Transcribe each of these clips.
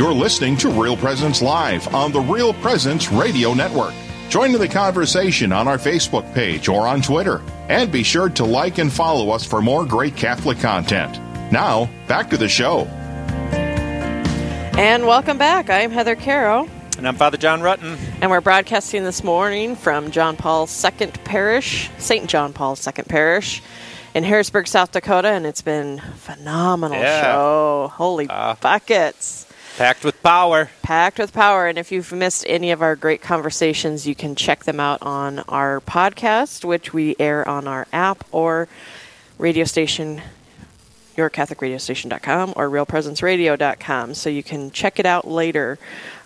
You're listening to Real Presence Live on the Real Presence Radio Network. Join in the conversation on our Facebook page or on Twitter. And be sure to like and follow us for more great Catholic content. Now, back to the show. And welcome back. I'm Heather Carroll. And I'm Father John Rutten. And we're broadcasting this morning from John Paul II Parish, St. John Paul II Parish in Harrisburg, South Dakota. And it's been a phenomenal show. Holy buckets. Packed with power. Packed with power. And if you've missed any of our great conversations, you can check them out on our podcast, which we air on our app or radio station, yourcatholicradiostation.com or realpresenceradio.com. So you can check it out later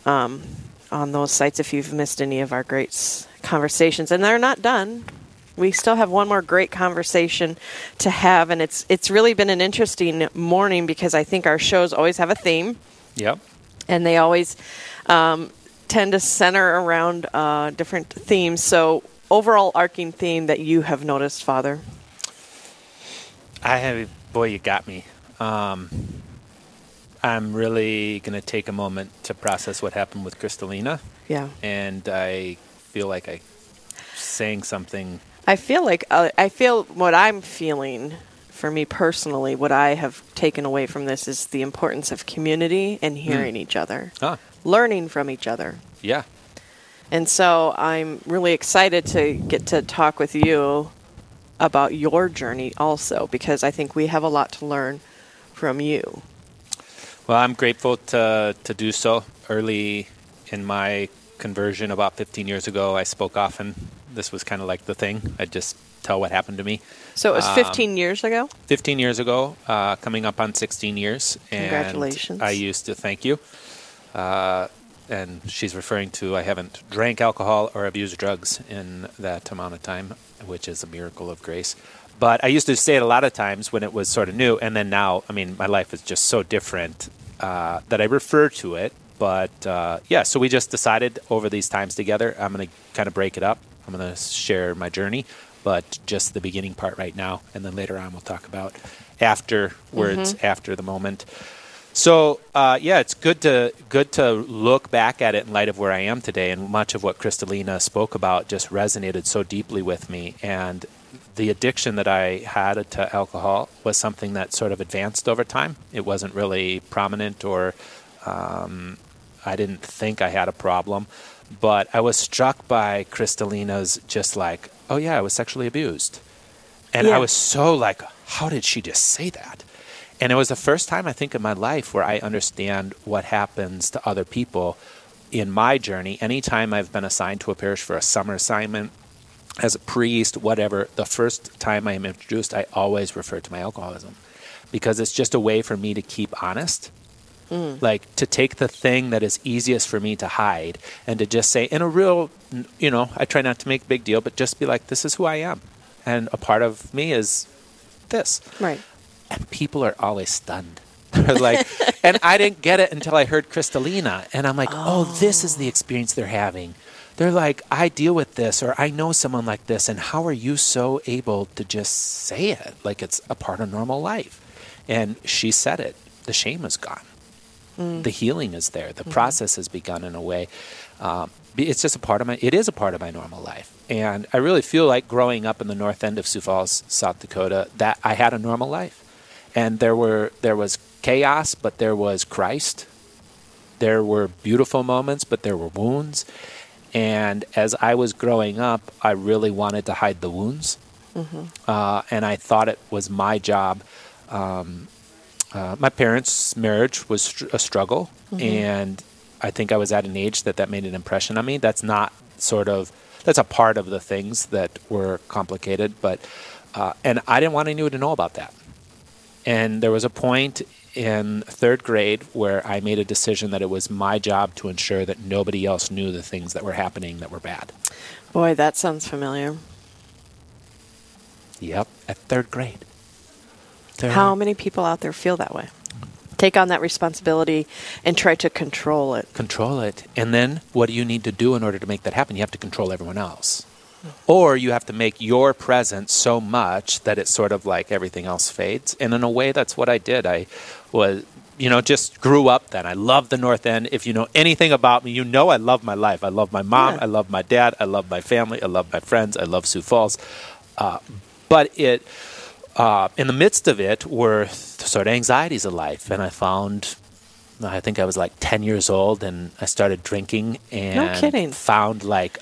on those sites if you've missed any of our great conversations. And they're not done. We still have one more great conversation to have. And it's really been an interesting morning because I think our shows always have a theme. Yep. And they always tend to center around different themes. So, overall arcing theme that you have noticed, Father? Boy, you got me. I'm really going to take a moment to process what happened with Kristalina. Yeah. And I feel like I sang something. I feel what I'm feeling. For me personally, what I have taken away from this is the importance of community and hearing each other, learning from each other. Yeah. And so I'm really excited to get to talk with you about your journey also, because I think we have a lot to learn from you. Well, I'm grateful to do so. Early in my conversion, about 15 years ago, I spoke often. This was kind of like the thing. I just tell what happened to me. So it was 15 years ago? 15 years ago, coming up on 16 years. And congratulations. I used to thank you. And she's referring to I haven't drank alcohol or abused drugs in that amount of time, which is a miracle of grace. But I used to say it a lot of times when it was sort of new. And then now, I mean, my life is just so different that I refer to it. But so we just decided over these times together, I'm going to kind of break it up. I'm going to share my journey. But just the beginning part right now, and then later on we'll talk about afterwards, after the moment. So, it's good to look back at it in light of where I am today, and much of what Kristalina spoke about just resonated so deeply with me. And the addiction that I had to alcohol was something that sort of advanced over time. It wasn't really prominent, or I didn't think I had a problem. But I was struck by Kristalina's just like, oh, yeah, I was sexually abused. And I was so like, how did she just say that? And it was the first time, I think, in my life where I understand what happens to other people in my journey. Anytime I've been assigned to a parish for a summer assignment, as a priest, whatever, the first time I am introduced, I always refer to my alcoholism because it's just a way for me to keep honest. Like to take the thing that is easiest for me to hide and to just say in a real, I try not to make a big deal, but just be like, this is who I am. And a part of me is this. Right. And people are always stunned. They're like, and I didn't get it until I heard Kristalina. And I'm like, oh, this is the experience they're having. They're like, I deal with this, or I know someone like this. And how are you so able to just say it? Like it's a part of normal life. And she said it. The shame is gone. The healing is there. The process has begun in a way. It's just it is a part of my normal life. And I really feel like growing up in the north end of Sioux Falls, South Dakota, that I had a normal life. And there was chaos, but there was Christ. There were beautiful moments, but there were wounds. And as I was growing up, I really wanted to hide the wounds. And I thought it was my job. My parents' marriage was a struggle, and I think I was at an age that made an impression on me. That's a part of the things that were complicated, but and I didn't want anyone to know about that. And there was a point in third grade where I made a decision that it was my job to ensure that nobody else knew the things that were happening that were bad. Boy, that sounds familiar. Yep, at third grade. How many people out there feel that way? Take on that responsibility and try to control it. And then what do you need to do in order to make that happen? You have to control everyone else. Or you have to make your presence so much that it's sort of like everything else fades. And in a way, that's what I did. I was, just grew up then. I love the North End. If you know anything about me, I love my life. I love my mom. Yeah. I love my dad. I love my family. I love my friends. I love Sioux Falls. But in the midst of it were sort of anxieties of life. And I think I was like 10 years old and I started drinking and found like,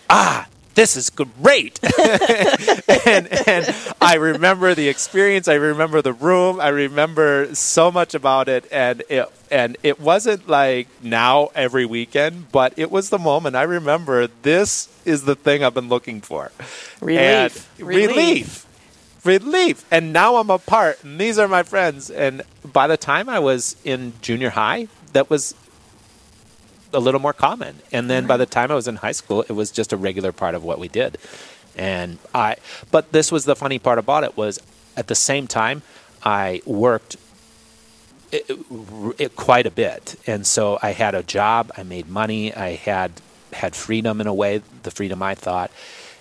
this is great. and I remember the experience. I remember the room. I remember so much about it. And it wasn't like now every weekend, but it was the moment I remember this is the thing I've been looking for. Relief. And now I'm apart and these are my friends. And by the time I was in junior high, that was a little more common. And then by the time I was in high school, it was just a regular part of what we did. But this was the funny part about it was at the same time I worked it quite a bit. And so I had a job, I made money, I had freedom in a way, the freedom I thought.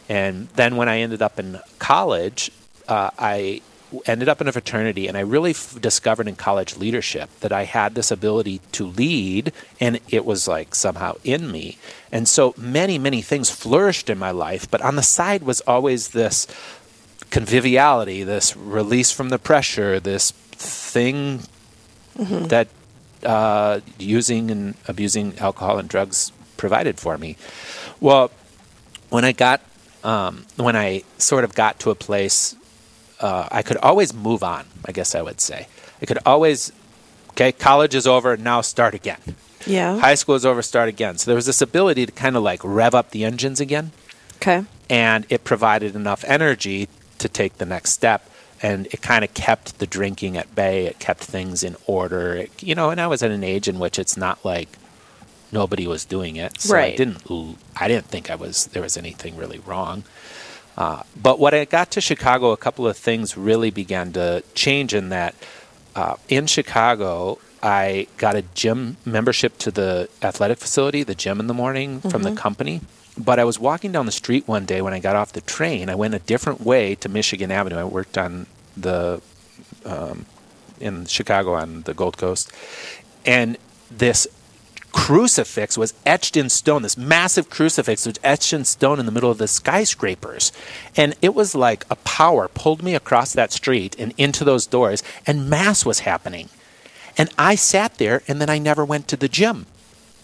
And then when I ended up in college, I ended up in a fraternity, and I really discovered in college leadership that I had this ability to lead, and it was like somehow in me. And so many, many things flourished in my life, but on the side was always this conviviality, this release from the pressure, this thing that using and abusing alcohol and drugs provided for me. Well, when I sort of got to a place I could always move on, I guess I would say. I could always, college is over, now start again. Yeah. High school is over, start again. So there was this ability to kind of like rev up the engines again. Okay. And it provided enough energy to take the next step. And it kind of kept the drinking at bay. It kept things in order. And I was at an age in which it's not like nobody was doing it. So right. I didn't think there was anything really wrong. But when I got to Chicago, a couple of things really began to change in that in Chicago, I got a gym membership to the athletic facility, the gym in the morning from the company. But I was walking down the street one day when I got off the train. I went a different way to Michigan Avenue. I worked on in Chicago on the Gold Coast. And this crucifix was etched in stone. This massive crucifix was etched in stone in the middle of the skyscrapers. And it was like a power pulled me across that street and into those doors, and mass was happening. And I sat there, and then I never went to the gym.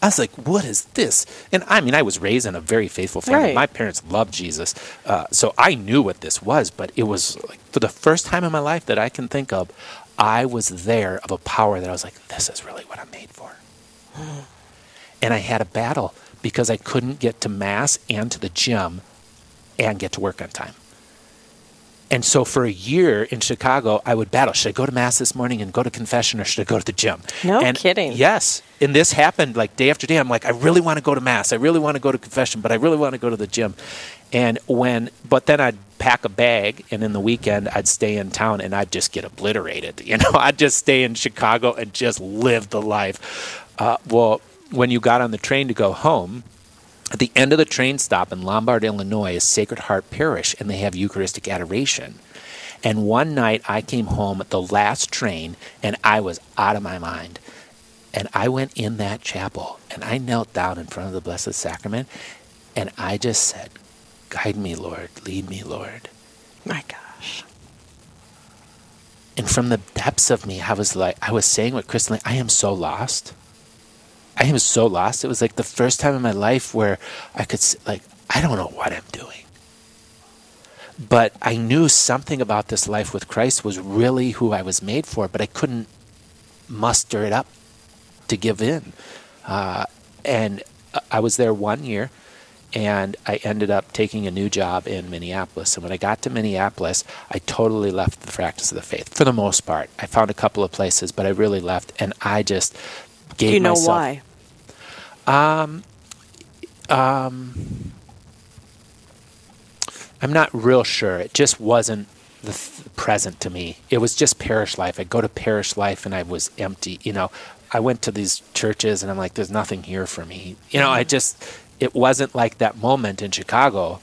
I was like, what is this? And I was raised in a very faithful family. Right. My parents loved Jesus. So I knew what this was, but it was like for the first time in my life that I can think of, I was there of a power that I was like, this is really what I'm made for. And I had a battle because I couldn't get to mass and to the gym and get to work on time. And so for a year in Chicago, I would battle. Should I go to mass this morning and go to confession, or should I go to the gym? No kidding. Yes. And this happened like day after day. I'm like, I really want to go to mass. I really want to go to confession, but I really want to go to the gym. But then I'd pack a bag, and in the weekend, I'd stay in town and I'd just get obliterated. I'd just stay in Chicago and just live the life. When you got on the train to go home, at the end of the train stop in Lombard, Illinois, is Sacred Heart Parish, and they have Eucharistic adoration. And one night I came home at the last train, and I was out of my mind. And I went in that chapel, and I knelt down in front of the Blessed Sacrament, and I just said, "Guide me, Lord. Lead me, Lord." My gosh. And from the depths of me, I was saying with Kristalina, I am so lost. I am so lost. It was like the first time in my life where I could, I don't know what I'm doing. But I knew something about this life with Christ was really who I was made for, but I couldn't muster it up to give in. And I was there one year, and I ended up taking a new job in Minneapolis. And when I got to Minneapolis, I totally left the practice of the faith, for the most part. I found a couple of places, but I really left, and I just gave myself... Do you know why? I'm not real sure. It just wasn't present to me. It was just parish life. I'd go to parish life and I was empty. I went to these churches and I'm like, there's nothing here for me. It wasn't like that moment in Chicago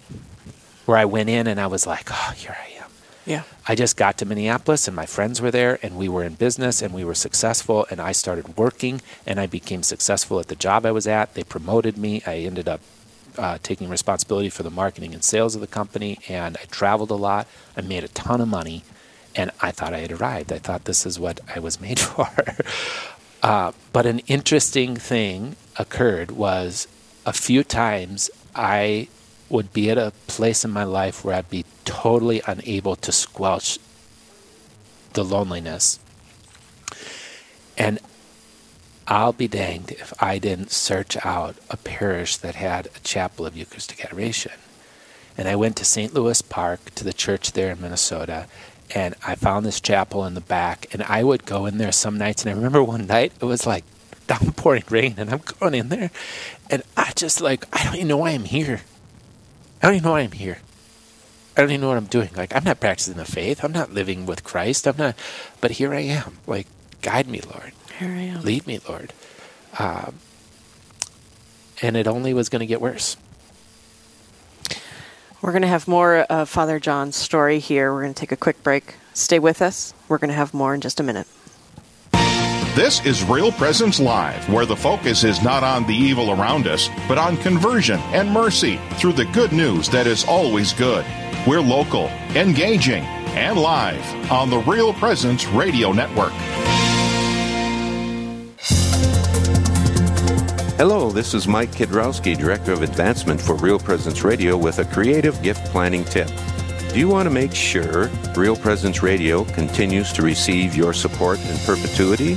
where I went in and I was like, oh, here I am. Yeah. I just got to Minneapolis and my friends were there and we were in business and we were successful and I started working and I became successful at the job I was at. They promoted me. I ended up taking responsibility for the marketing and sales of the company, and I traveled a lot. I made a ton of money and I thought I had arrived. I thought this is what I was made for. But an interesting thing occurred was a few times I would be at a place in my life where I'd be totally unable to squelch the loneliness. And I'll be danged if I didn't search out a parish that had a chapel of Eucharistic Adoration. And I went to St. Louis Park, to the church there in Minnesota, and I found this chapel in the back, and I would go in there some nights, and I remember one night, it was like downpouring rain, and I'm going in there, and I just like, I don't even know why I'm here. I don't even know why I'm here. I don't even know what I'm doing. Like, I'm not practicing the faith. I'm not living with Christ. I'm not, but here I am. Like, guide me, Lord. Here I am. Lead me, Lord. And it only was going to get worse. We're going to have more of Father John's story here. We're going to take a quick break. Stay with us. We're going to have more in just a minute. This is Real Presence Live, where the focus is not on the evil around us, but on conversion and mercy through the good news that is always good. We're local, engaging, and live on the Real Presence Radio Network. Hello, this is Mike Kidrowski, Director of Advancement for Real Presence Radio, with a creative gift planning tip. Do you want to make sure Real Presence Radio continues to receive your support in perpetuity?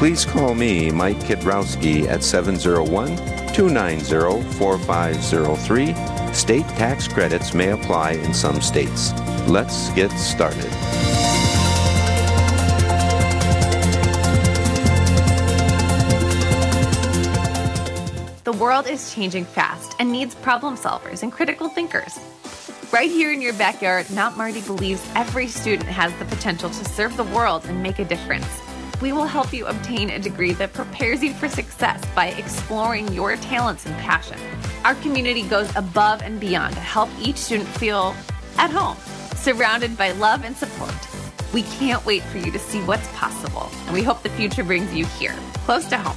please call me, Mike Kidrowski, at 701-290-4503. State tax credits may apply in some states. Let's get started. The world is changing fast and needs problem solvers and critical thinkers. Right here in your backyard, Mount Marty believes every student has the potential to serve the world and make a difference. We will help you obtain a degree that prepares you for success by exploring your talents and passion. Our community goes above and beyond to help each student feel at home, surrounded by love and support. We can't wait for you to see what's possible, and we hope the future brings you here, close to home,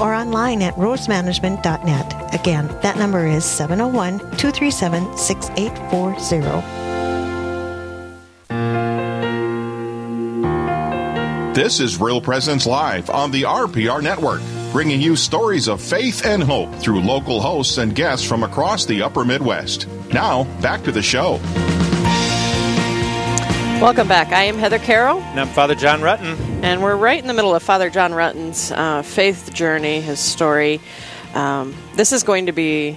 or online at rosemanagement.net. Again, that number is 701-237-6840. This is Real Presence Live on the RPR Network, bringing you stories of faith and hope through local hosts and guests from across the upper Midwest. Now, back to the show. Welcome back. I am Heather Carroll. And I'm Father John Rutten. And we're right in the middle of Father John Rutten's faith journey, his story. This is going to be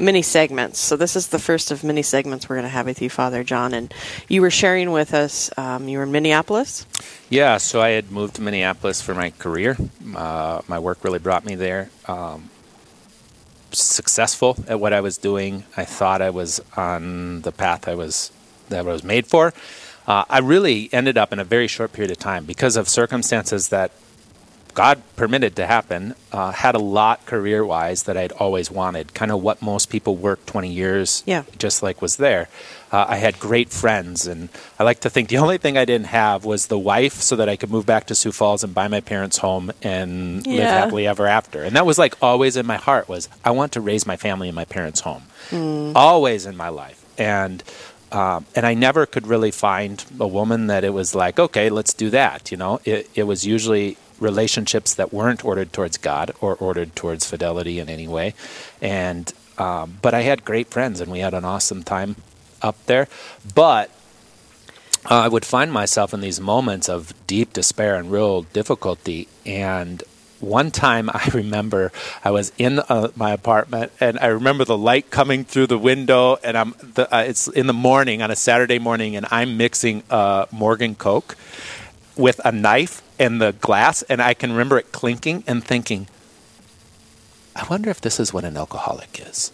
mini segments. So this is the first of mini segments we're going to have with you, Father John. And you were sharing with us, you were in Minneapolis? Yeah, so I had moved to Minneapolis for my career. My work really brought me there. Successful at what I was doing. I thought I was on the path that I was made for. I really ended up in a very short period of time, because of circumstances that God permitted to happen, had a lot career-wise that I'd always wanted, kind of what most people work 20 years, just like was there. I had great friends, and I like to think the only thing I didn't have was the wife, so that I could move back to Sioux Falls and buy my parents' home and live happily ever after. And that was like always in my heart, was I want to raise my family in my parents' home, always in my life. And I never could really find a woman that it was like, okay, let's do that. You know, it was usually relationships that weren't ordered towards God or ordered towards fidelity in any way. And but I had great friends, and we had an awesome time up there. But I would find myself in these moments of deep despair and real difficulty. And one time I remember I was in my apartment, and I remember the light coming through the window, and it's in the morning on a Saturday morning, and I'm mixing Morgan Coke with a knife and the glass, and I can remember it clinking and thinking, I wonder if this is what an alcoholic is.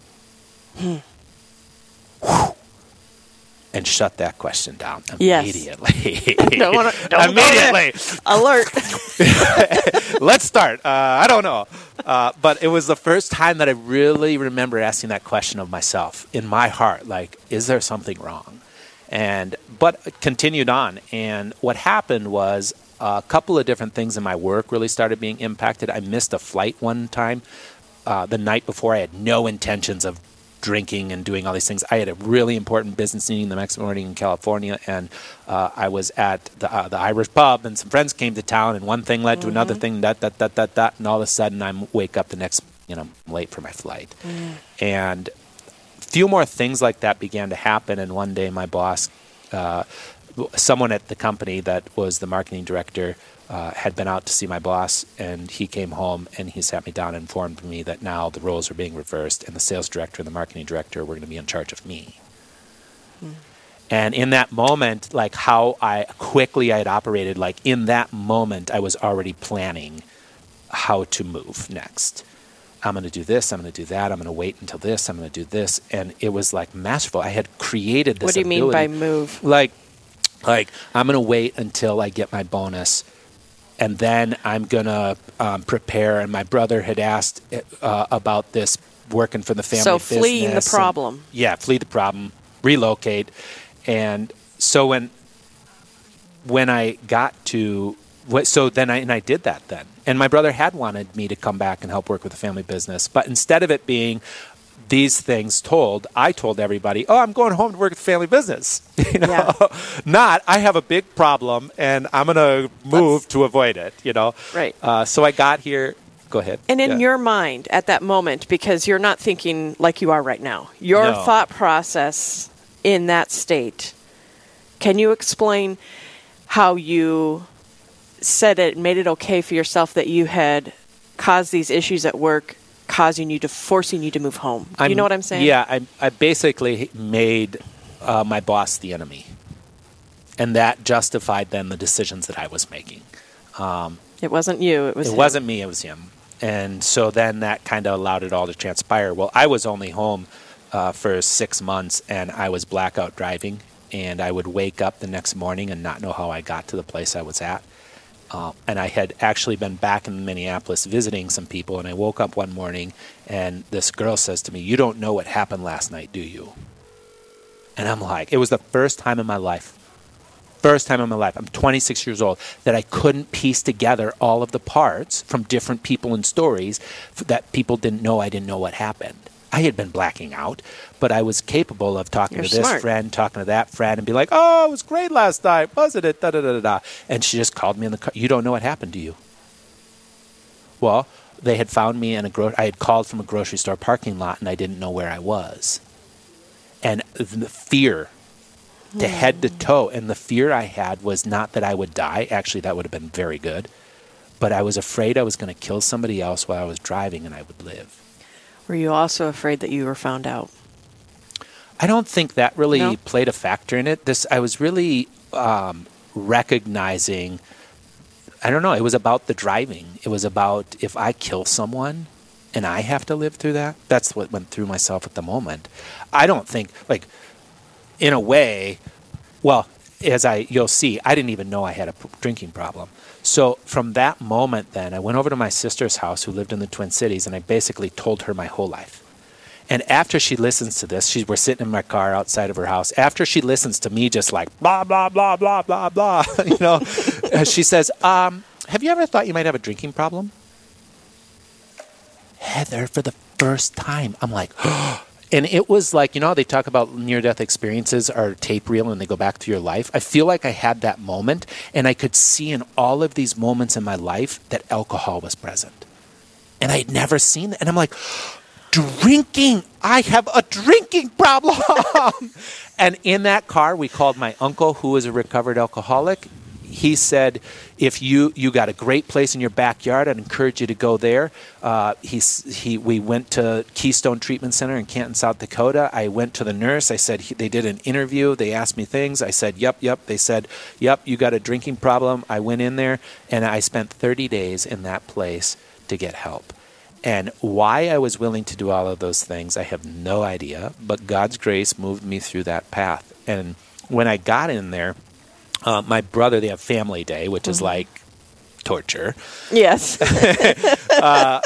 And shut that question down immediately. Yes. Don't immediately. Alert. Let's start. I don't know. But it was the first time that I really remember asking that question of myself in my heart, like, is there something wrong? But continued on. And what happened was a couple of different things in my work really started being impacted. I missed a flight one time the night before. I had no intentions of drinking and doing all these things. I had a really important business meeting the next morning in California, and I was at the Irish pub, and some friends came to town, and one thing led to another thing, and all of a sudden I wake up the next, I'm late for my flight. And a few more things like that began to happen, and one day my boss, someone at the company that was the marketing director, had been out to see my boss, and he came home and he sat me down and informed me that now the roles are being reversed, and the sales director and the marketing director were going to be in charge of me. And in that moment, like how I had operated, like in that moment, I was already planning how to move next. I'm going to do this, I'm going to do that, I'm going to wait until this, I'm going to do this. And it was like masterful. I had created this ability. What do you mean by move? Like I'm going to wait until I get my bonus, and then I'm going to prepare. And my brother had asked about this working for the family business. So fleeing the problem. Flee the problem, relocate. And so when I got to, so then I did that then. And my brother had wanted me to come back and help work with the family business. But instead of it being these things I told everybody, I'm going home to work at the family business. Not, I have a big problem and I'm going to move to avoid it, Right. So I got here. Go ahead. And in your mind at that moment, because you're not thinking like you are right now, your thought process in that state, can you explain how you said it, made it okay for yourself that you had caused these issues at work, forcing you to move home? You know what I'm saying? Yeah, I basically made my boss the enemy. And that justified then the decisions that I was making. It wasn't you, it was him. It wasn't me, it was him. And so then that kind of allowed it all to transpire. Well, I was only home for 6 months, and I was blackout driving. And I would wake up the next morning and not know how I got to the place I was at. And I had actually been back in Minneapolis visiting some people, and I woke up one morning, and this girl says to me, "You don't know what happened last night, do you?" And I'm like, it was the first time in my life, I'm 26 years old, that I couldn't piece together all of the parts from different people and stories that people didn't know. I didn't know what happened. I had been blacking out, but I was capable of talking to this friend, talking to that friend, and be like, "Oh, it was great last night, wasn't it? Da da da da." And she just called me in the car. "You don't know what happened, do you?" Well, they had found me in I had called from a grocery store parking lot, and I didn't know where I was. And the fear, to head to toe, and the fear I had was not that I would die. Actually, that would have been very good, but I was afraid I was going to kill somebody else while I was driving, and I would live. Were you also afraid that you were found out? I don't think that really played a factor in it. I was really recognizing, I don't know, it was about the driving. It was about if I kill someone and I have to live through that, that's what went through myself at the moment. I don't think, like, in a way, you'll see, I didn't even know I had a drinking problem. So from that moment then, I went over to my sister's house who lived in the Twin Cities, and I basically told her my whole life. And after she listens to this, we're sitting in my car outside of her house. After she listens to me just like, blah, blah, blah, blah, blah, blah, she says, "Have you ever thought you might have a drinking problem?" Heather, for the first time, I'm like, And it was like, you know how they talk about near-death experiences are tape reel and they go back to your life? I feel like I had that moment, and I could see in all of these moments in my life that alcohol was present. And I had never seen that. And I'm like, drinking, I have a drinking problem. And in that car, we called my uncle, who was a recovered alcoholic. He said, if you got a great place in your backyard, I'd encourage you to go there. We went to Keystone Treatment Center in Canton, South Dakota. I went to the nurse. I said, they did an interview. They asked me things. I said, yep. They said, yep, you got a drinking problem. I went in there, and I spent 30 days in that place to get help. And why I was willing to do all of those things, I have no idea. But God's grace moved me through that path. And when I got in there, my brother, they have family day, which is like torture. Yes. But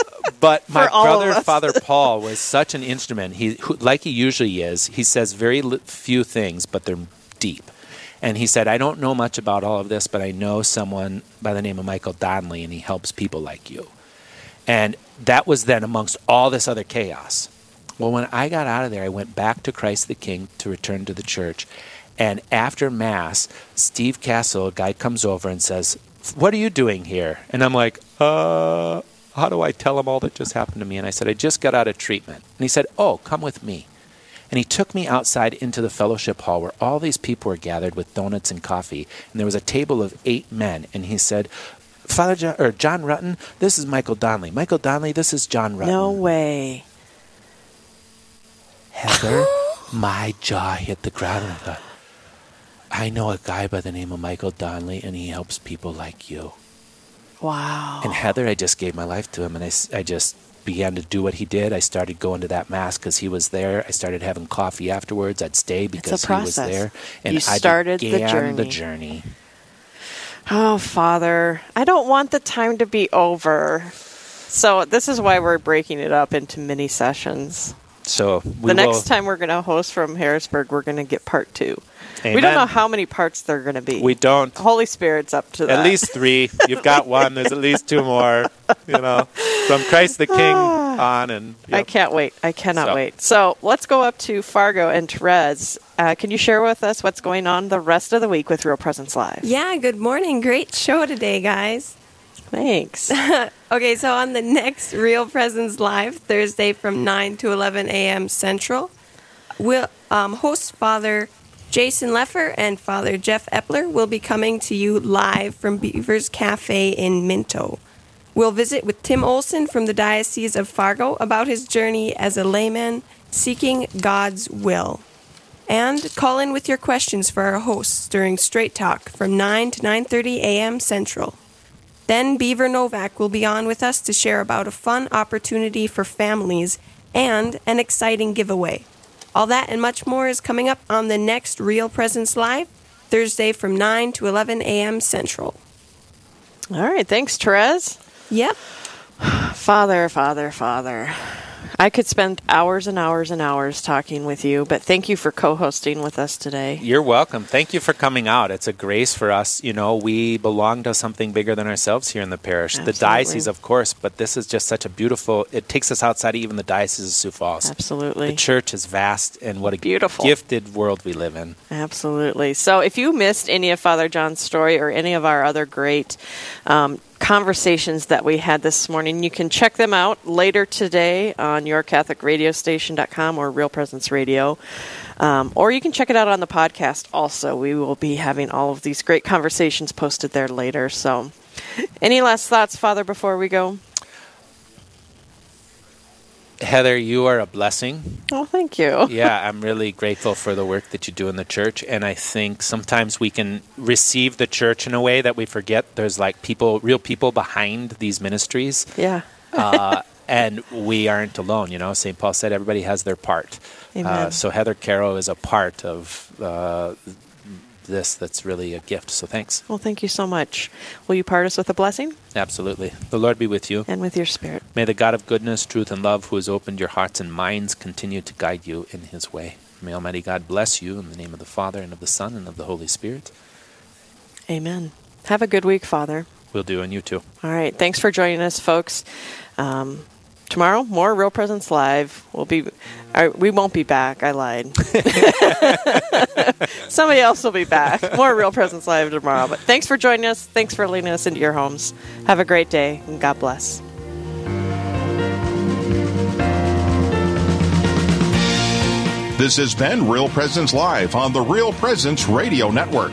my brother, Father Paul, was such an instrument. Like he usually is, he says very few things, but they're deep. And he said, I don't know much about all of this, but I know someone by the name of Michael Donnelly, and he helps people like you. And that was then amongst all this other chaos. Well, when I got out of there, I went back to Christ the King to return to the church. And after Mass, Steve Castle, a guy, comes over and says, what are you doing here? And I'm like, how do I tell him all that just happened to me? And I said, I just got out of treatment. And he said, oh, come with me. And he took me outside into the fellowship hall where all these people were gathered with donuts and coffee. And there was a table of 8 men. And he said, Father John Rutten, this is Michael Donnelly. Michael Donnelly, this is John Rutten. No way. Heather, my jaw hit the ground, and I thought, I know a guy by the name of Michael Donnelly, and he helps people like you. Wow. And Heather, I just gave my life to him, and I just began to do what he did. I started going to that Mass because he was there. I started having coffee afterwards. I'd stay because he was there. And you started I began the journey. Oh, Father, I don't want the time to be over. So this is why we're breaking it up into mini sessions. So the next time we're going to host from Harrisburg, we're going to get part 2. Amen. We don't know how many parts there are going to be. We don't. Holy Spirit's up to that. At least 3. You've got 1. There's at least 2 more. You know, from Christ the King on. And yep. I can't wait. I cannot wait. So let's go up to Fargo and Therese. Can you share with us what's going on the rest of the week with Real Presence Live? Yeah, good morning. Great show today, guys. Thanks. Okay, so on the next Real Presence Live, Thursday from 9 to 11 a.m. Central, we'll host Father Jason Leffer and Father Jeff Epler will be coming to you live from Beaver's Cafe in Minto. We'll visit with Tim Olson from the Diocese of Fargo about his journey as a layman seeking God's will. And call in with your questions for our hosts during Straight Talk from 9 to 9:30 a.m. Central. Then Beaver Novak will be on with us to share about a fun opportunity for families and an exciting giveaway. All that and much more is coming up on the next Real Presence Live, Thursday from 9 to 11 a.m. Central. All right. Thanks, Therese. Yep. Father. I could spend hours and hours and hours talking with you, but thank you for co-hosting with us today. You're welcome. Thank you for coming out. It's a grace for us. You know, we belong to something bigger than ourselves here in the parish. Absolutely. The diocese, of course, but this is just such a beautiful, it takes us outside of even the Diocese of Sioux Falls. Absolutely. The church is vast, and what a beautiful, gifted world we live in. Absolutely. So if you missed any of Father John's story or any of our other great conversations that we had this morning, you can check them out later today on yourcatholicradiostation.com or Real Presence Radio. Or you can check it out on the podcast also. We will be having all of these great conversations posted there later. So any last thoughts, Father, before we go? Heather, you are a blessing. Oh, thank you. Yeah, I'm really grateful for the work that you do in the church. And I think sometimes we can receive the church in a way that we forget there's like people, real people behind these ministries. Yeah. And we aren't alone. You know, St. Paul said everybody has their part. Amen. So Heather Carroll is a part of this that's really a gift. So thanks. Well, thank you so much. Will you part us with a blessing? Absolutely. The Lord be with you. And with your spirit. May the God of goodness, truth, and love, who has opened your hearts and minds, continue to guide you in his way. May Almighty God bless you in the name of the Father, and of the Son, and of the Holy Spirit. Amen. Have a good week, Father. Will do, and you too. All right. Thanks for joining us, folks. tomorrow, more Real Presence Live. We won't be back. I lied. Somebody else will be back. More Real Presence Live tomorrow. But thanks for joining us. Thanks for leading us into your homes. Have a great day, and God bless. This has been Real Presence Live on the Real Presence Radio Network.